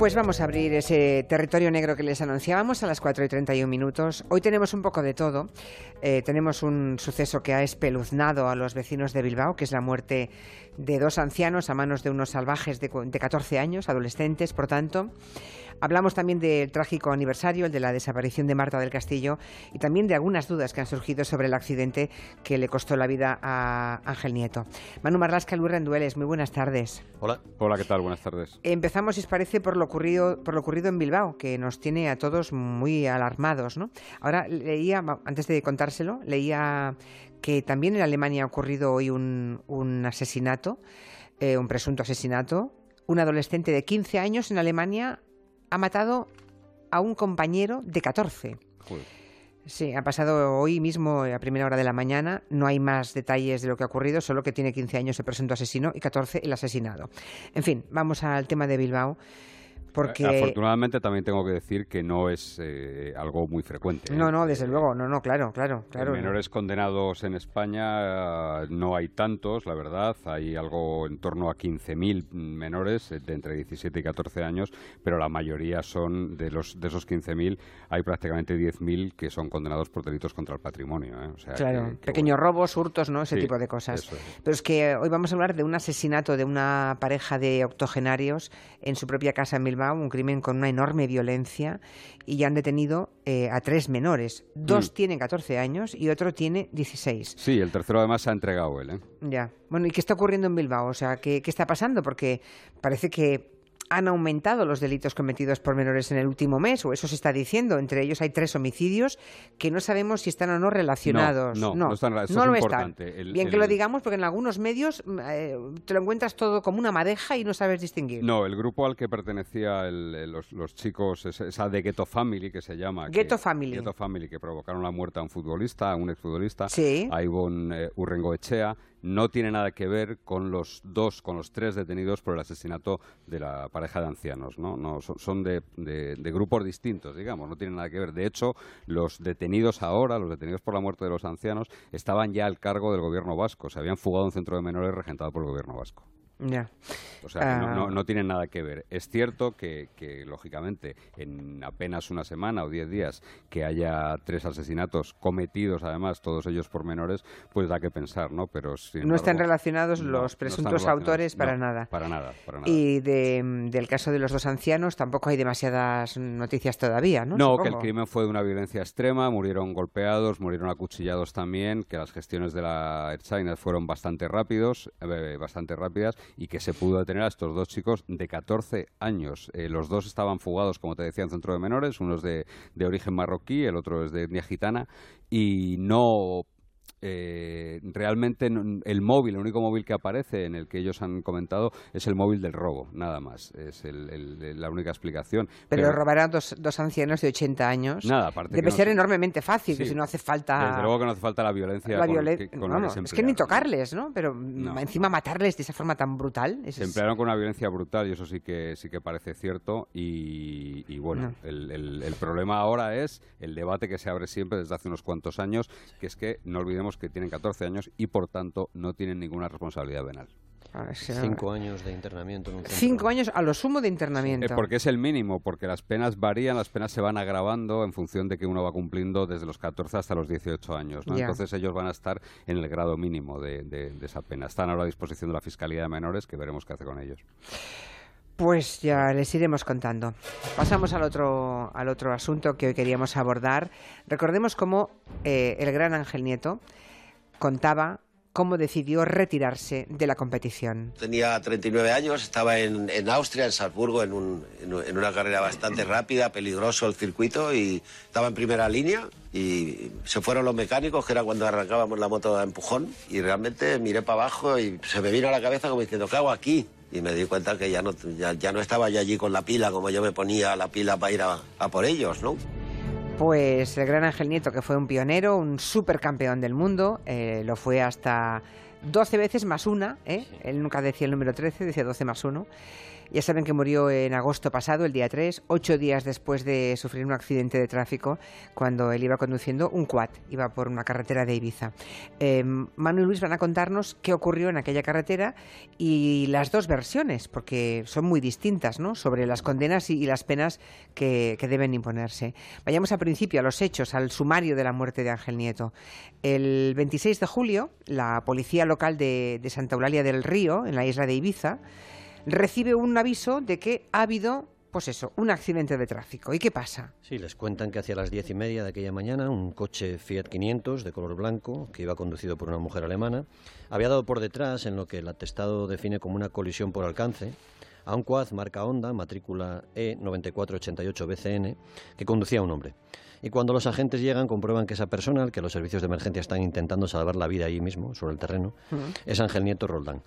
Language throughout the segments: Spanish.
Pues vamos a abrir ese territorio negro que les anunciábamos a las 4:31. Hoy tenemos un poco de todo. Tenemos un suceso que ha espeluznado a los vecinos de Bilbao, que es la muerte de dos ancianos a manos de unos salvajes de 14 años, adolescentes, por tanto. Hablamos también del trágico aniversario, el de la desaparición de Marta del Castillo, y también de algunas dudas que han surgido sobre el accidente que le costó la vida a Ángel Nieto. Manu Marlasca, Luis Rendueles, muy buenas tardes. Hola. Hola, ¿qué tal? Buenas tardes. Empezamos, si os parece, por lo ocurrido en Bilbao, que nos tiene a todos muy alarmados, ¿no? Ahora leía, antes de contárselo, leía que también en Alemania ha ocurrido hoy un asesinato, un presunto asesinato. Un adolescente de 15 años en Alemania ha matado a un compañero de 14. Joder. Sí, ha pasado hoy mismo a primera hora de la mañana. No hay más detalles de lo que ha ocurrido, solo que tiene 15 años el presunto asesino y 14 el asesinado. En fin, vamos al tema de Bilbao. Porque... Afortunadamente también tengo que decir que no es algo muy frecuente. No, no, desde luego, no, claro. Menores condenados en España no hay tantos, la verdad. Hay algo en torno a 15.000 menores de entre 17 y 14 años, pero la mayoría son de esos 15.000, hay prácticamente 10.000 que son condenados por delitos contra el patrimonio. O sea, claro, pequeños robos, hurtos, ¿no? Ese tipo de cosas. Eso es. Pero es que hoy vamos a hablar de un asesinato de una pareja de octogenarios en su propia casa en Bilbao. Un crimen con una enorme violencia, y ya han detenido a 3 menores. 2 tienen 14 años y otro tiene 16. Sí, el tercero además se ha entregado él. Ya. Bueno, ¿y qué está ocurriendo en Bilbao? O sea, ¿qué está pasando? Porque parece que han aumentado los delitos cometidos por menores en el último mes, o eso se está diciendo. Entre ellos hay 3 homicidios que no sabemos si están o no relacionados. No están, eso no es lo importante. Están. Bien que lo digamos, porque en algunos medios te lo encuentras todo como una madeja y no sabes distinguir. No, el grupo al que pertenecía los chicos, esa de Ghetto Family, que se llama. Ghetto Family, que provocaron la muerte a un futbolista, a un exfutbolista, sí, a Ivonne Urrengoetchea. No tiene nada que ver con los tres detenidos por el asesinato de la pareja de ancianos, ¿no? No son de grupos distintos, digamos, no tienen nada que ver. De hecho, los detenidos por la muerte de los ancianos, estaban ya al cargo del gobierno vasco. Se habían fugado a un centro de menores regentado por el gobierno vasco. Yeah. O sea, no tienen nada que ver. Es cierto que lógicamente, en apenas una semana o 10 días que haya 3 asesinatos cometidos, además, todos ellos por menores, pues da que pensar, ¿no? Pero no están relacionados los presuntos autores para nada. Para nada. Y del caso de los 2 ancianos tampoco hay demasiadas noticias todavía, ¿no? No, supongo que el crimen fue de una violencia extrema, murieron golpeados, murieron acuchillados también, que las gestiones de la Ertzaina fueron bastante rápidas. Y que se pudo detener a estos 2 chicos de 14 años. Los 2 estaban fugados, como te decía, en centro de menores. Uno es de origen marroquí, el otro es de etnia gitana. Y realmente el único móvil que aparece, en el que ellos han comentado, es el móvil del robo, nada más. Es la única explicación. Pero robar a dos ancianos de 80 años debe ser enormemente fácil, sí, si no hace falta... Desde luego que no hace falta la violencia. Es que ni tocarles, ¿no? Pero encima matarles de esa forma tan brutal. Se emplearon con una violencia brutal, y eso sí que parece cierto. Y bueno, el problema ahora es el debate que se abre siempre desde hace unos cuantos años, que es que no olvidemos que tienen 14 años y por tanto no tienen ninguna responsabilidad penal. 5 años de internamiento. 5 años a lo sumo de internamiento. Porque es el mínimo, porque las penas varían, las penas se van agravando en función de que uno va cumpliendo desde los 14 hasta los 18 años, ¿no? Yeah. Entonces ellos van a estar en el grado mínimo de esa pena. Están ahora a disposición de la Fiscalía de Menores, que veremos qué hace con ellos. Pues ya les iremos contando. Pasamos al otro asunto que hoy queríamos abordar. Recordemos cómo el gran Ángel Nieto contaba cómo decidió retirarse de la competición. Tenía 39 años, estaba en Austria, en Salzburgo, en una carrera bastante rápida, peligroso el circuito, y estaba en primera línea. Y se fueron los mecánicos, que era cuando arrancábamos la moto a empujón, y realmente miré para abajo y se me vino a la cabeza como diciendo, ¿qué hago aquí? Y me di cuenta que ya no estaba yo allí con la pila, como yo me ponía la pila para ir a por ellos, ¿no? Pues el gran Ángel Nieto, que fue un pionero, un supercampeón del mundo, lo fue hasta 12 veces más una, ¿eh? Sí. Él nunca decía el número 13, decía 12 más 1. Ya saben que murió en agosto pasado, el día 3, 8 días después de sufrir un accidente de tráfico, cuando él iba conduciendo un quad, iba por una carretera de Ibiza. Manu y Luis van a contarnos qué ocurrió en aquella carretera y las dos versiones, porque son muy distintas, ¿no?, sobre las condenas y las penas que deben imponerse. Vayamos al principio, a los hechos, al sumario de la muerte de Ángel Nieto. El 26 de julio, la policía local de Santa Eulalia del Río, en la isla de Ibiza, recibe un aviso de que ha habido, pues eso, un accidente de tráfico. ¿Y qué pasa? Sí, les cuentan que hacia las 10:30 de aquella mañana un coche Fiat 500 de color blanco, que iba conducido por una mujer alemana, había dado por detrás en lo que el atestado define como una colisión por alcance a un quad marca Honda, matrícula E9488BCN, que conducía un hombre. Y cuando los agentes llegan, comprueban que esa persona, al que los servicios de emergencia están intentando salvar la vida ahí mismo, sobre el terreno, es Ángel Nieto Roldán.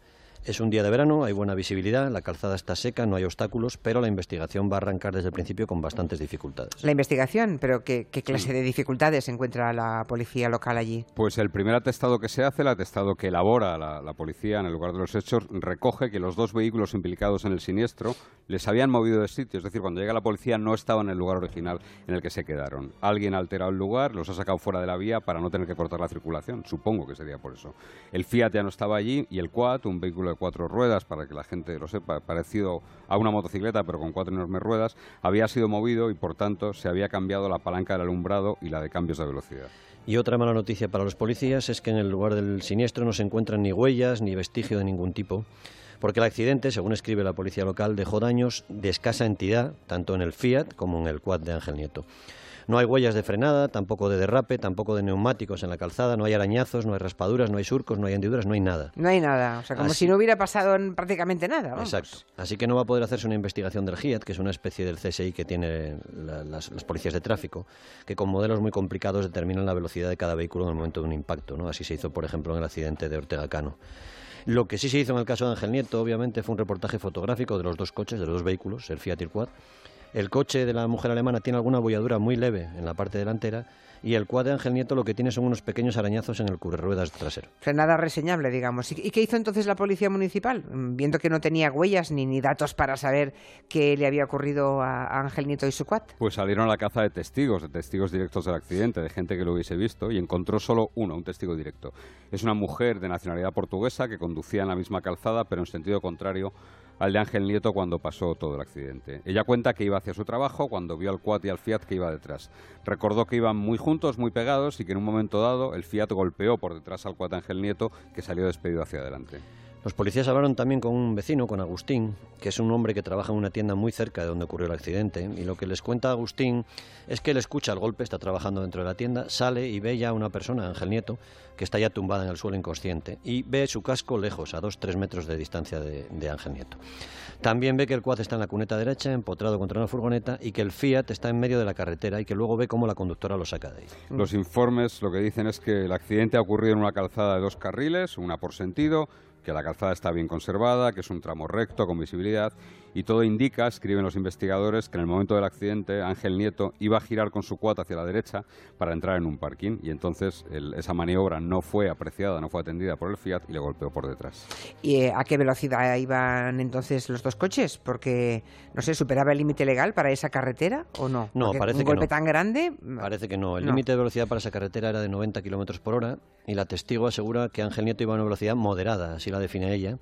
Es un día de verano, hay buena visibilidad, la calzada está seca, no hay obstáculos, pero la investigación va a arrancar desde el principio con bastantes dificultades. ¿La investigación? ¿Pero qué clase de dificultades encuentra la policía local allí? Pues el primer atestado que se hace, el atestado que elabora la policía en el lugar de los hechos, recoge que los dos vehículos implicados en el siniestro les habían movido de sitio, es decir, cuando llega la policía no estaban en el lugar original en el que se quedaron. Alguien ha alterado el lugar, los ha sacado fuera de la vía para no tener que cortar la circulación, supongo que sería por eso. El Fiat ya no estaba allí y el Quad, un vehículo de 4 ruedas, para que la gente lo sepa, parecido a una motocicleta pero con 4 enormes ruedas, había sido movido y por tanto se había cambiado la palanca del alumbrado y la de cambios de velocidad. Y otra mala noticia para los policías es que en el lugar del siniestro no se encuentran ni huellas ni vestigio de ningún tipo, porque el accidente, según escribe la policía local, dejó daños de escasa entidad, tanto en el Fiat como en el Quad de Ángel Nieto. No hay huellas de frenada, tampoco de derrape, tampoco de neumáticos en la calzada, no hay arañazos, no hay raspaduras, no hay surcos, no hay hendiduras, no hay nada. No hay nada, o sea, como si no hubiera pasado prácticamente nada, vamos. Exacto, así que no va a poder hacerse una investigación del GIAT, que es una especie del CSI que tienen las policías de tráfico, que con modelos muy complicados determinan la velocidad de cada vehículo en el momento de un impacto, ¿no? Así se hizo, por ejemplo, en el accidente de Ortega Cano. Lo que sí se hizo en el caso de Ángel Nieto, obviamente, fue un reportaje fotográfico de los dos coches, de los dos vehículos, el Fiat y el Quad. El coche de la mujer alemana tiene alguna abolladura muy leve en la parte delantera y el Quad de Ángel Nieto lo que tiene son unos pequeños arañazos en el cubreruedas trasero. Frenada reseñable, digamos. ¿Y qué hizo entonces la policía municipal? Viendo que no tenía huellas ni datos para saber qué le había ocurrido a Ángel Nieto y su Quad. Pues salieron a la caza de testigos directos del accidente, de gente que lo hubiese visto, y encontró solo uno, un testigo directo. Es una mujer de nacionalidad portuguesa que conducía en la misma calzada, pero en sentido contrario al de Ángel Nieto cuando pasó todo el accidente. Ella cuenta que iba hacia su trabajo cuando vio al Quad y al Fiat que iba detrás. Recordó que iban muy juntos, muy pegados, y que en un momento dado el Fiat golpeó por detrás al Quad de Ángel Nieto, que salió despedido hacia adelante. Los policías hablaron también con un vecino, con Agustín, que es un hombre que trabaja en una tienda muy cerca de donde ocurrió el accidente, y lo que les cuenta Agustín es que él escucha el golpe, está trabajando dentro de la tienda, sale y ve ya a una persona, Ángel Nieto, que está ya tumbada en el suelo inconsciente, y ve su casco lejos, a 2 o 3 metros de distancia de Ángel Nieto. También ve que el Quad está en la cuneta derecha, empotrado contra una furgoneta, y que el Fiat está en medio de la carretera y que luego ve cómo la conductora lo saca de ahí. Los informes lo que dicen es que el accidente ha ocurrido en una calzada de 2 carriles, una por sentido, que la calzada está bien conservada, que es un tramo recto con visibilidad, y todo indica, escriben los investigadores, que en el momento del accidente Ángel Nieto iba a girar con su Quad hacia la derecha para entrar en un parking, y entonces esa maniobra no fue apreciada, no fue atendida por el Fiat y le golpeó por detrás. ¿Y a qué velocidad iban entonces los dos coches? Porque, no sé, ¿superaba el límite legal para esa carretera o no? No, porque parece que no. ¿Un golpe tan grande? Parece que no. El límite de velocidad para esa carretera era de 90 km/h y la testigo asegura que Ángel Nieto iba a una velocidad moderada, así la define ella,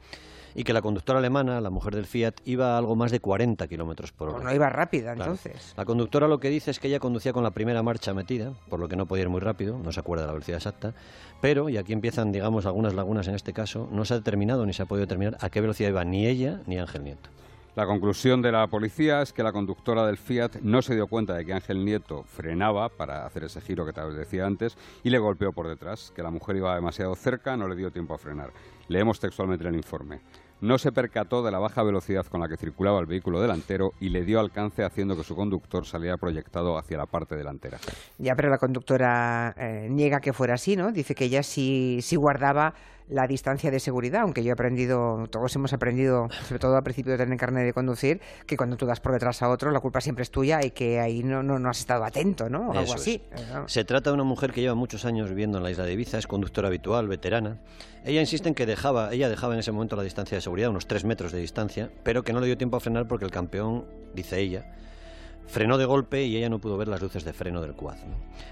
y que la conductora alemana, la mujer del Fiat, iba a algo más de 40 km/h. Pues no iba rápida, claro. Entonces. La conductora lo que dice es que ella conducía con la primera marcha metida, por lo que no podía ir muy rápido, no se acuerda la velocidad exacta, pero, y aquí empiezan, digamos, algunas lagunas en este caso, no se ha determinado ni se ha podido determinar a qué velocidad iba ni ella ni Ángel Nieto. La conclusión de la policía es que la conductora del Fiat no se dio cuenta de que Ángel Nieto frenaba para hacer ese giro que te decía antes y le golpeó por detrás, que la mujer iba demasiado cerca, no le dio tiempo a frenar. Leemos textualmente el informe. No se percató de la baja velocidad con la que circulaba el vehículo delantero y le dio alcance haciendo que su conductor saliera proyectado hacia la parte delantera. Ya, pero la conductora niega que fuera así, ¿no? Dice que ella sí guardaba la distancia de seguridad, aunque yo he aprendido, todos hemos aprendido, sobre todo al principio de tener carnet de conducir, que cuando tú das por detrás a otro, la culpa siempre es tuya y que ahí no has estado atento, ¿no? O algo así. ¿No? Se trata de una mujer que lleva muchos años viviendo en la isla de Ibiza, es conductora habitual, veterana. Ella insiste en que ella dejaba en ese momento la distancia de seguridad, unos 3 metros de distancia, pero que no le dio tiempo a frenar porque el campeón, dice ella, frenó de golpe y ella no pudo ver las luces de freno del quad.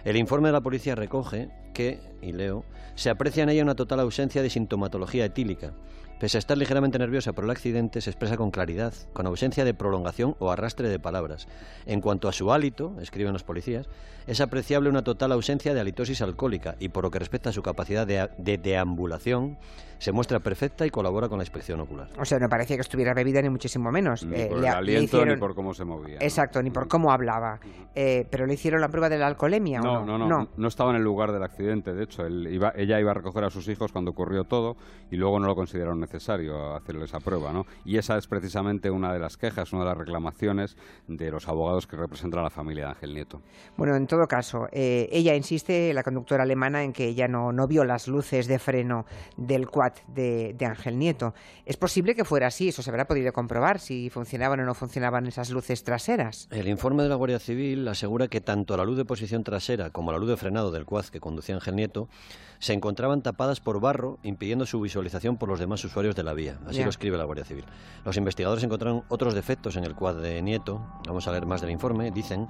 El informe de la policía recoge que, y leo, se aprecia en ella una total ausencia de sintomatología etílica. Pese a estar ligeramente nerviosa por el accidente, se expresa con claridad, con ausencia de prolongación o arrastre de palabras. En cuanto a su hálito, escriben los policías, es apreciable una total ausencia de halitosis alcohólica y por lo que respecta a su capacidad de deambulación, se muestra perfecta y colabora con la inspección ocular. O sea, no parecía que estuviera bebida ni muchísimo menos. Ni por el aliento, hicieron... ni por cómo se movía. Exacto, ¿no? Ni por cómo hablaba. ¿Pero le hicieron la prueba de la alcoholemia? No, ¿o no? No estaba en el lugar del accidente. De hecho, ella iba a recoger a sus hijos cuando ocurrió todo y luego no lo consideraron necesario. Necesario hacerle esa prueba, ¿no? Y esa es precisamente una de las quejas, una de las reclamaciones de los abogados que representan a la familia de Ángel Nieto. Bueno, en todo caso, ella insiste, la conductora alemana, en que ella no vio las luces de freno del quad de Ángel Nieto. Es posible que fuera así, eso se habrá podido comprobar, si funcionaban o no funcionaban esas luces traseras. El informe de la Guardia Civil asegura que tanto la luz de posición trasera como la luz de frenado del quad que conducía Ángel Nieto se encontraban tapadas por barro, impidiendo su visualización por los demás usuarios de la vía. Así lo escribe la Guardia Civil. Los investigadores encontraron otros defectos en el quad de Nieto. Vamos a leer más del informe. Dicen: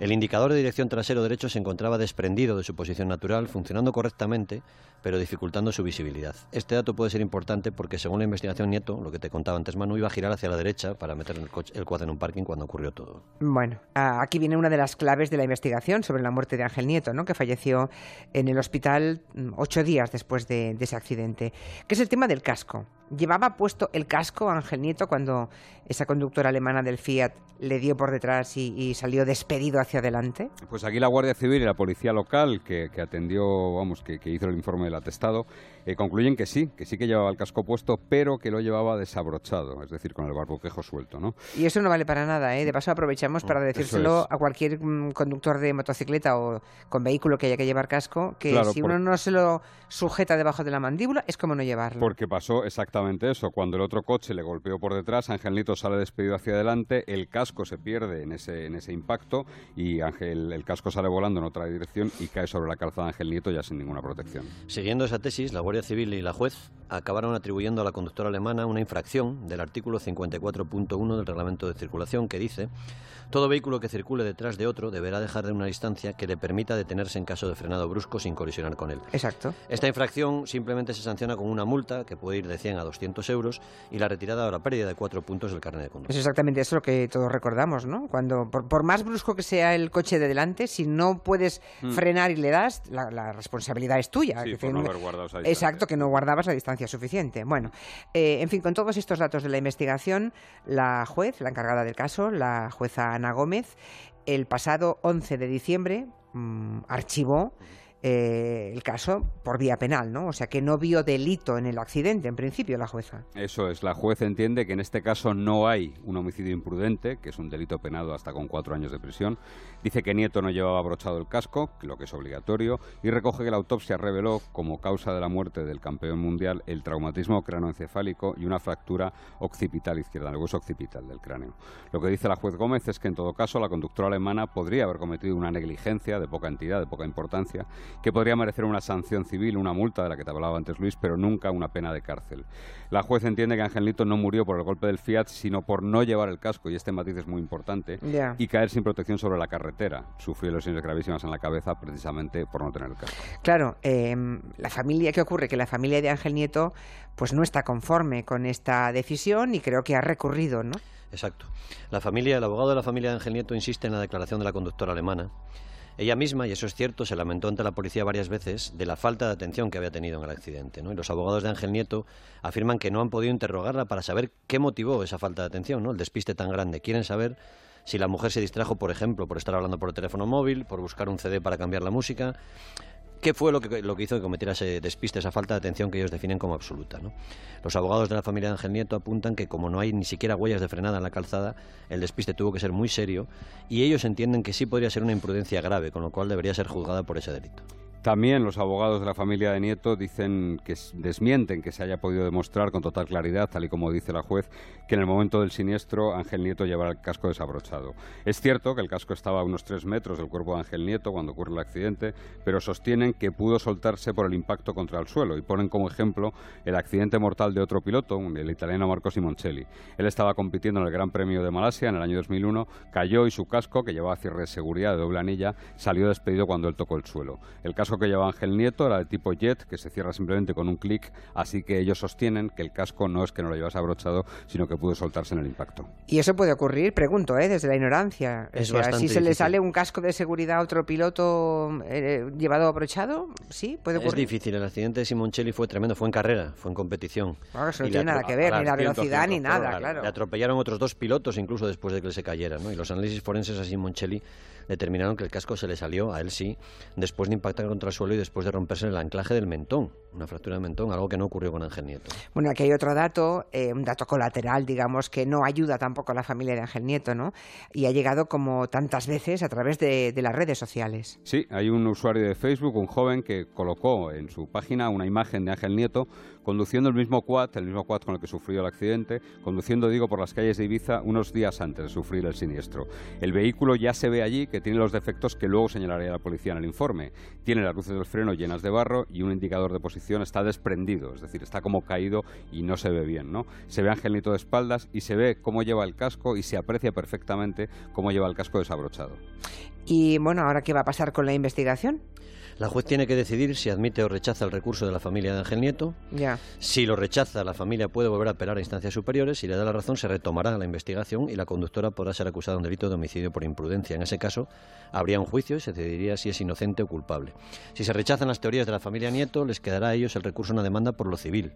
el indicador de dirección trasero derecho se encontraba desprendido de su posición natural, funcionando correctamente, pero dificultando su visibilidad. Este dato puede ser importante porque, según la investigación, Nieto, lo que te contaba antes, Manu, iba a girar hacia la derecha para meter el quad en un parking cuando ocurrió todo. Bueno, aquí viene una de las claves de la investigación sobre la muerte de Ángel Nieto, ¿no?, que falleció en el hospital 8 días después de ese accidente, que es el tema del casco. ¿Llevaba puesto el casco Ángel Nieto cuando esa conductora alemana del Fiat le dio por detrás y salió despedido hacia adelante? Pues aquí la Guardia Civil y la policía local que atendió, vamos, que hizo el informe del atestado, concluyen que sí que llevaba el casco puesto, pero que lo llevaba desabrochado, es decir, con el barboquejo suelto, ¿no? Y eso no vale para nada, ¿eh? De paso aprovechamos para decírselo a cualquier conductor de motocicleta o con vehículo que haya que llevar casco, que claro, si uno no se lo sujeta debajo de la mandíbula, es como no llevarlo. Porque pasó exactamente eso, cuando el otro coche le golpeó por detrás, Ángel Nieto sale despedido hacia adelante, el casco se pierde en ese impacto y Ángel, el casco sale volando en otra dirección y cae sobre la calzada de Ángel Nieto ya sin ninguna protección. Siguiendo esa tesis, la Guardia Civil y la juez acabaron atribuyendo a la conductora alemana una infracción del artículo 54.1 del Reglamento de Circulación que dice: todo vehículo que circule detrás de otro deberá dejar de una distancia que le permita detenerse en caso de frenado brusco sin colisionar con él. Exacto. Esta infracción simplemente se sanciona con una multa que puede ir de 100 a 200 euros y la retirada o la pérdida de 4 puntos del carnet de conducir. Es exactamente eso lo que todos recordamos, ¿no? Cuando, por más brusco que sea el coche de delante, si no puedes frenar y le das, la responsabilidad es tuya. Sí, por no haber guardado esa distancia. Exacto, que no guardabas la distancia suficiente. Bueno, en fin, con todos estos datos de la investigación, la juez, la encargada del caso, la jueza Ana Gómez, el pasado 11 de diciembre archivó el caso por vía penal, ¿no? O sea, que no vio delito en el accidente, en principio, la jueza. Eso es, la juez entiende que en este caso no hay un homicidio imprudente, que es un delito penado hasta con 4 años de prisión. Dice que Nieto no llevaba abrochado el casco, lo que es obligatorio, y recoge que la autopsia reveló como causa de la muerte del campeón mundial el traumatismo cranoencefálico y una fractura occipital izquierda, el hueso occipital del cráneo. Lo que dice la juez Gómez es que en todo caso la conductora alemana podría haber cometido una negligencia de poca entidad, de poca importancia, que podría merecer una sanción civil, una multa de la que te hablaba antes, Luis, pero nunca una pena de cárcel. La juez entiende que Ángel Nieto no murió por el golpe del Fiat, sino por no llevar el casco, y este matiz es muy importante, y caer sin protección sobre la carretera. Sufrió lesiones gravísimas en la cabeza precisamente por no tener el casco. Claro, la familia, ¿qué ocurre? Que la familia de Ángel Nieto pues no está conforme con esta decisión y creo que ha recurrido, ¿no? Exacto. La familia, el abogado de la familia de Ángel Nieto insiste en la declaración de la conductora alemana. Ella misma, y eso es cierto, se lamentó ante la policía varias veces de la falta de atención que había tenido en el accidente, ¿no? Y los abogados de Ángel Nieto afirman que no han podido interrogarla para saber qué motivó esa falta de atención, ¿no? El despiste tan grande. Quieren saber si la mujer se distrajo, por ejemplo, por estar hablando por el teléfono móvil, por buscar un CD para cambiar la música. ¿Qué fue lo que hizo que cometiera ese despiste, esa falta de atención que ellos definen como absoluta, ¿no? Los abogados de la familia de Ángel Nieto apuntan que como no hay ni siquiera huellas de frenada en la calzada, el despiste tuvo que ser muy serio y ellos entienden que sí podría ser una imprudencia grave, con lo cual debería ser juzgada por ese delito. También los abogados de la familia de Nieto dicen que desmienten que se haya podido demostrar con total claridad, tal y como dice la juez, que en el momento del siniestro Ángel Nieto llevaba el casco desabrochado. Es cierto que el casco estaba a unos 3 metros del cuerpo de Ángel Nieto cuando ocurre el accidente, pero sostienen que pudo soltarse por el impacto contra el suelo y ponen como ejemplo el accidente mortal de otro piloto, el italiano Marco Simoncelli. Él estaba compitiendo en el Gran Premio de Malasia en el año 2001, cayó y su casco, que llevaba cierre de seguridad de doble anilla, salió despedido cuando él tocó el suelo. El casco que lleva Ángel Nieto era de tipo jet, que se cierra simplemente con un clic, así que ellos sostienen que el casco no es que no lo llevas abrochado, sino que pudo soltarse en el impacto. Y eso puede ocurrir, pregunto, desde la ignorancia. Es bastante difícil. ¿Se le sale un casco de seguridad a otro piloto llevado abrochado? Sí, puede ocurrir. Es difícil, el accidente de Simoncelli fue tremendo, fue en carrera, fue en competición. Claro, eso no tiene nada que ver, ni la velocidad ni nada, claro. Le atropellaron otros 2 pilotos incluso después de que él se cayera, ¿no? Y los análisis forenses a Simoncelli determinaron que el casco se le salió, a él sí, después de impactar contra el suelo y después de romperse el anclaje del mentón, una fractura de mentón, algo que no ocurrió con Ángel Nieto. Bueno, aquí hay otro dato, un dato colateral, digamos, que no ayuda tampoco a la familia de Ángel Nieto, ¿no? Y ha llegado como tantas veces a través de las redes sociales. Sí, hay un usuario de Facebook, un joven que colocó en su página una imagen de Ángel Nieto conduciendo el mismo quad con el que sufrió el accidente, conduciendo, digo, por las calles de Ibiza unos días antes de sufrir el siniestro. El vehículo ya se ve allí que tiene los defectos que luego señalaría la policía en el informe. Tiene las luces del freno llenas de barro y un indicador de posición está desprendido, es decir, está como caído y no se ve bien, ¿no? Se ve a Ángel Nieto de espaldas y se ve cómo lleva el casco y se aprecia perfectamente cómo lleva el casco desabrochado. Y bueno, ¿ahora qué va a pasar con la investigación? La juez tiene que decidir si admite o rechaza el recurso de la familia de Ángel Nieto. Ya. Si lo rechaza, la familia puede volver a apelar a instancias superiores. Si le da la razón, se retomará la investigación y la conductora podrá ser acusada de un delito de homicidio por imprudencia. En ese caso, habría un juicio y se decidiría si es inocente o culpable. Si se rechazan las teorías de la familia Nieto, les quedará a ellos el recurso a una demanda por lo civil,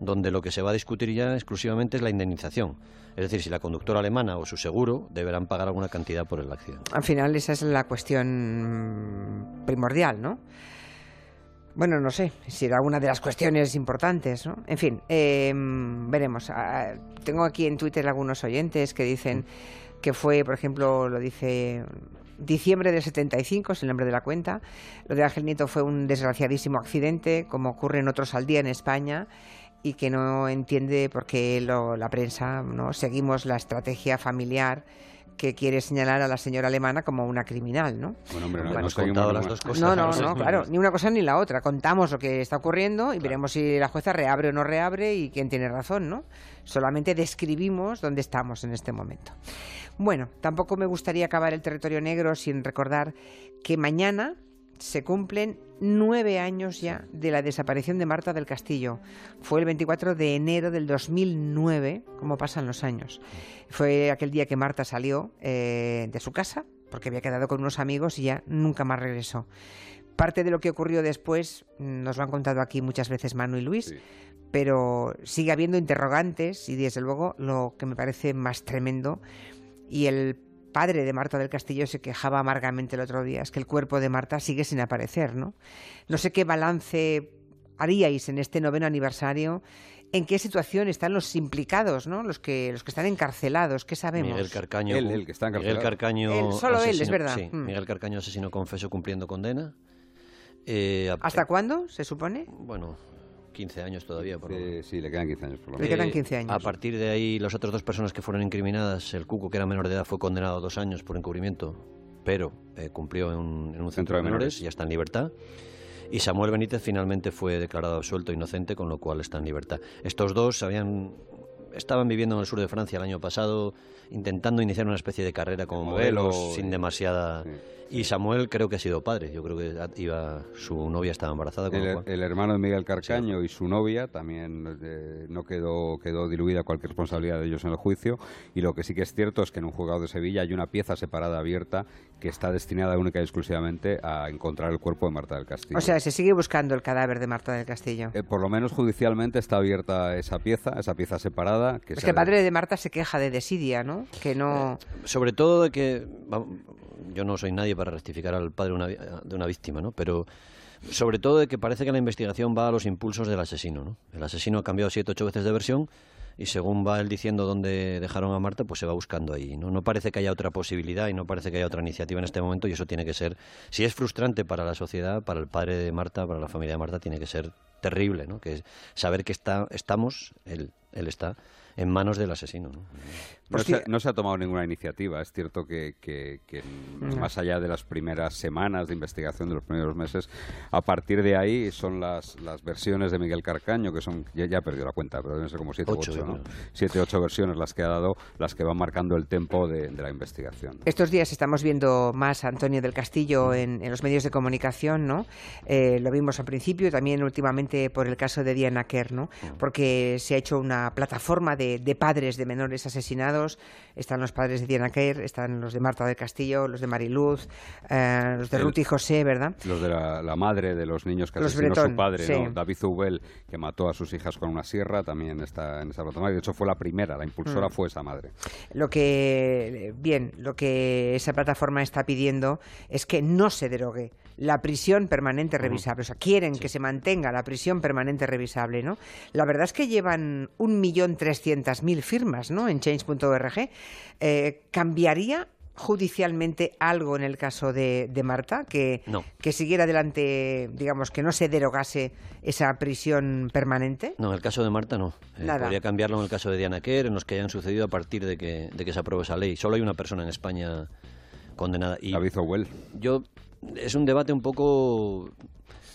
donde lo que se va a discutir ya exclusivamente es la indemnización. Es decir, si la conductora alemana o su seguro deberán pagar alguna cantidad por el accidente. Al final esa es la cuestión primordial, ¿no? Bueno, no sé, si era una de las cuestiones importantes, ¿no? En fin, veremos. Tengo aquí en Twitter algunos oyentes que dicen que fue, por ejemplo, lo dice... Diciembre del 75 es el nombre de la cuenta. Lo de Ángel Nieto fue un desgraciadísimo accidente, como ocurre en otros al día en España, y que no entiende por qué la prensa, ¿no?, seguimos la estrategia familiar que quiere señalar a la señora alemana como una criminal, ¿no? Bueno, hombre, no hemos contado las dos cosas. No, claro, ni una cosa ni la otra. Contamos lo que está ocurriendo y veremos si la jueza reabre o no reabre y quién tiene razón, ¿no? Solamente describimos dónde estamos en este momento. Bueno, tampoco me gustaría acabar el territorio negro sin recordar que mañana se cumplen 9 años ya de la desaparición de Marta del Castillo. Fue el 24 de enero del 2009, como pasan los años. Fue aquel día que Marta salió de su casa porque había quedado con unos amigos y ya nunca más regresó. Parte de lo que ocurrió después nos lo han contado aquí muchas veces Manu y Luis, sí. Pero sigue habiendo interrogantes y desde luego lo que me parece más tremendo. Y el padre de Marta del Castillo se quejaba amargamente el otro día, es que el cuerpo de Marta sigue sin aparecer, ¿no? No sé qué balance haríais en este 9º aniversario, en qué situación están los implicados, ¿no? Los que están encarcelados, ¿qué sabemos? Miguel Carcaño, el que está encarcelado. Miguel Carcaño, él, solo asesino, él, es verdad. Sí, Miguel Carcaño asesinó confeso cumpliendo condena. ¿Hasta cuándo, se supone? Bueno... 15 años todavía, por lo menos. Sí, le quedan 15 años, por lo menos. Le quedan 15 años. A partir de ahí, las otras 2 personas que fueron incriminadas, el Cuco, que era menor de edad, fue condenado a 2 años por encubrimiento, pero cumplió en un centro de menores, ya está en libertad. Y Samuel Benítez finalmente fue declarado absuelto inocente, con lo cual está en libertad. Estos 2 estaban viviendo en el sur de Francia el año pasado, intentando iniciar una especie de carrera como modelos, sin demasiada... Sí. Y Samuel creo que ha sido padre, yo creo que su novia estaba embarazada. Con el hermano de Miguel Carcaño, sí. Y su novia también no quedó diluida cualquier responsabilidad de ellos en el juicio. Y lo que sí que es cierto es que en un juzgado de Sevilla hay una pieza separada abierta que está destinada única y exclusivamente a encontrar el cuerpo de Marta del Castillo. O sea, se sigue buscando el cadáver de Marta del Castillo. Por lo menos judicialmente está abierta esa pieza separada. Es que el padre de Marta se queja de desidia, ¿no? Que no... sobre todo de que... Yo no soy nadie para rectificar al padre de una víctima, ¿no? Pero sobre todo de que parece que la investigación va a los impulsos del asesino, ¿no? El asesino ha cambiado 7 u 8 veces de versión, y según va él diciendo dónde dejaron a Marta, pues se va buscando ahí, ¿no? No parece que haya otra posibilidad y no parece que haya otra iniciativa en este momento, y eso tiene que ser, si es frustrante para la sociedad, para el padre de Marta, para la familia de Marta, tiene que ser terrible, ¿no? Que saber que él está en manos del asesino, ¿no? No se ha tomado ninguna iniciativa. Es cierto que más allá de las primeras semanas de investigación, de los primeros meses, a partir de ahí son las versiones de Miguel Carcaño, que son, ya he perdido la cuenta, pero deben ser como 7 u 8, ¿no? 7 u 8 versiones las que ha dado, las que van marcando el tempo de la investigación, ¿no? Estos días estamos viendo más a Antonio del Castillo en los medios de comunicación, ¿no? Lo vimos al principio y también últimamente por el caso de Diana Quer, ¿no? Porque se ha hecho una plataforma de padres de menores asesinados. Están los padres de Diana Quer, están los de Marta del Castillo, los de Mariluz, los de Ruth y José, ¿verdad? Los de la madre de los niños que asesinó su padre, sí, ¿no? David Zubel, que mató a sus hijas con una sierra, también está en esa plataforma. De hecho, fue la primera, la impulsora fue esa madre. Lo que esa plataforma está pidiendo es que no se derogue la prisión permanente revisable. O sea, quieren que se mantenga la prisión permanente revisable, ¿no? La verdad es que llevan 1.300.000 firmas, ¿no?, en change.org. ¿Cambiaría judicialmente algo en el caso de Marta? Que siguiera adelante, digamos, que no se derogase esa prisión permanente. No, en el caso de Marta no. Podría cambiarlo en el caso de Diana Quer, en los que hayan sucedido a partir de que se apruebe esa ley. Solo hay una persona en España condenada. Y David Zubel. Es un debate un poco...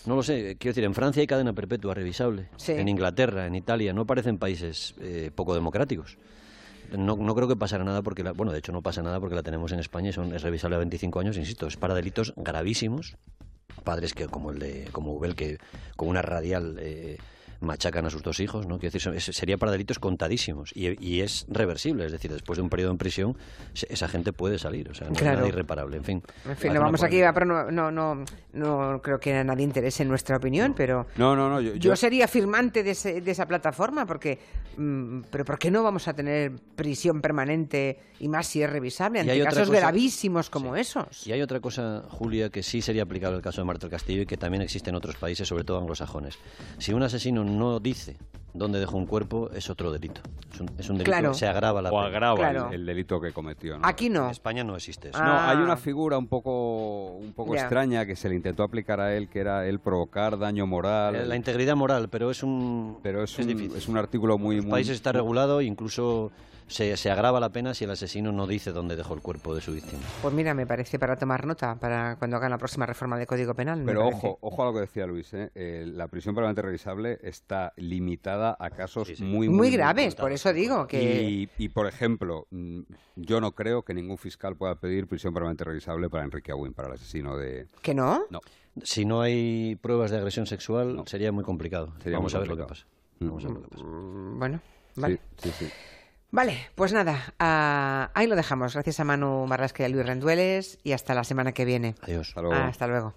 No lo sé, quiero decir, en Francia hay cadena perpetua revisable, sí, en Inglaterra, en Italia, no parecen países poco democráticos. No creo que pasara nada porque, de hecho no pasa nada porque la tenemos en España y es revisable a 25 años, insisto, es para delitos gravísimos, padres que como Zubel, que con una radial machacan a sus dos hijos, ¿no? Quiero decir, sería para delitos contadísimos y es reversible, es decir, después de un periodo en prisión esa gente puede salir, o sea, no es nada irreparable, en fin, no vamos aquí, pero no creo que a nadie interese en nuestra opinión, pero yo sería firmante de esa plataforma porque pero ¿por qué no vamos a tener prisión permanente y más si es revisable ante casos gravísimos como esos? Y hay otra cosa, Julia, que sí sería aplicable al caso de Marta del Castillo y que también existe en otros países, sobre todo anglosajones. Si un asesino no dice dónde dejó un cuerpo, es otro delito. Es un delito que se agrava la pena. El delito que cometió, ¿no? Aquí no. En España no existe eso. No, hay una figura un poco extraña que se le intentó aplicar a él, que era el provocar daño moral. La integridad moral, pero es un artículo muy... En los países está regulado, incluso... Se agrava la pena si el asesino no dice dónde dejó el cuerpo de su víctima. Pues mira, me parece para tomar nota para cuando hagan la próxima reforma del Código Penal. Pero ojo a lo que decía Luis, ¿eh? La prisión permanente revisable está limitada a casos muy graves, por eso digo que... Y, por ejemplo, yo no creo que ningún fiscal pueda pedir prisión permanente revisable para Enrique Aguin, para el asesino de... ¿Que no? No. Si no hay pruebas de agresión sexual, sería muy complicado. Vamos a ver lo que pasa. Bueno, vale. Sí. Vale, pues nada, ahí lo dejamos. Gracias a Manu Marlasca y a Luis Rendueles y hasta la semana que viene. Adiós. Hasta luego.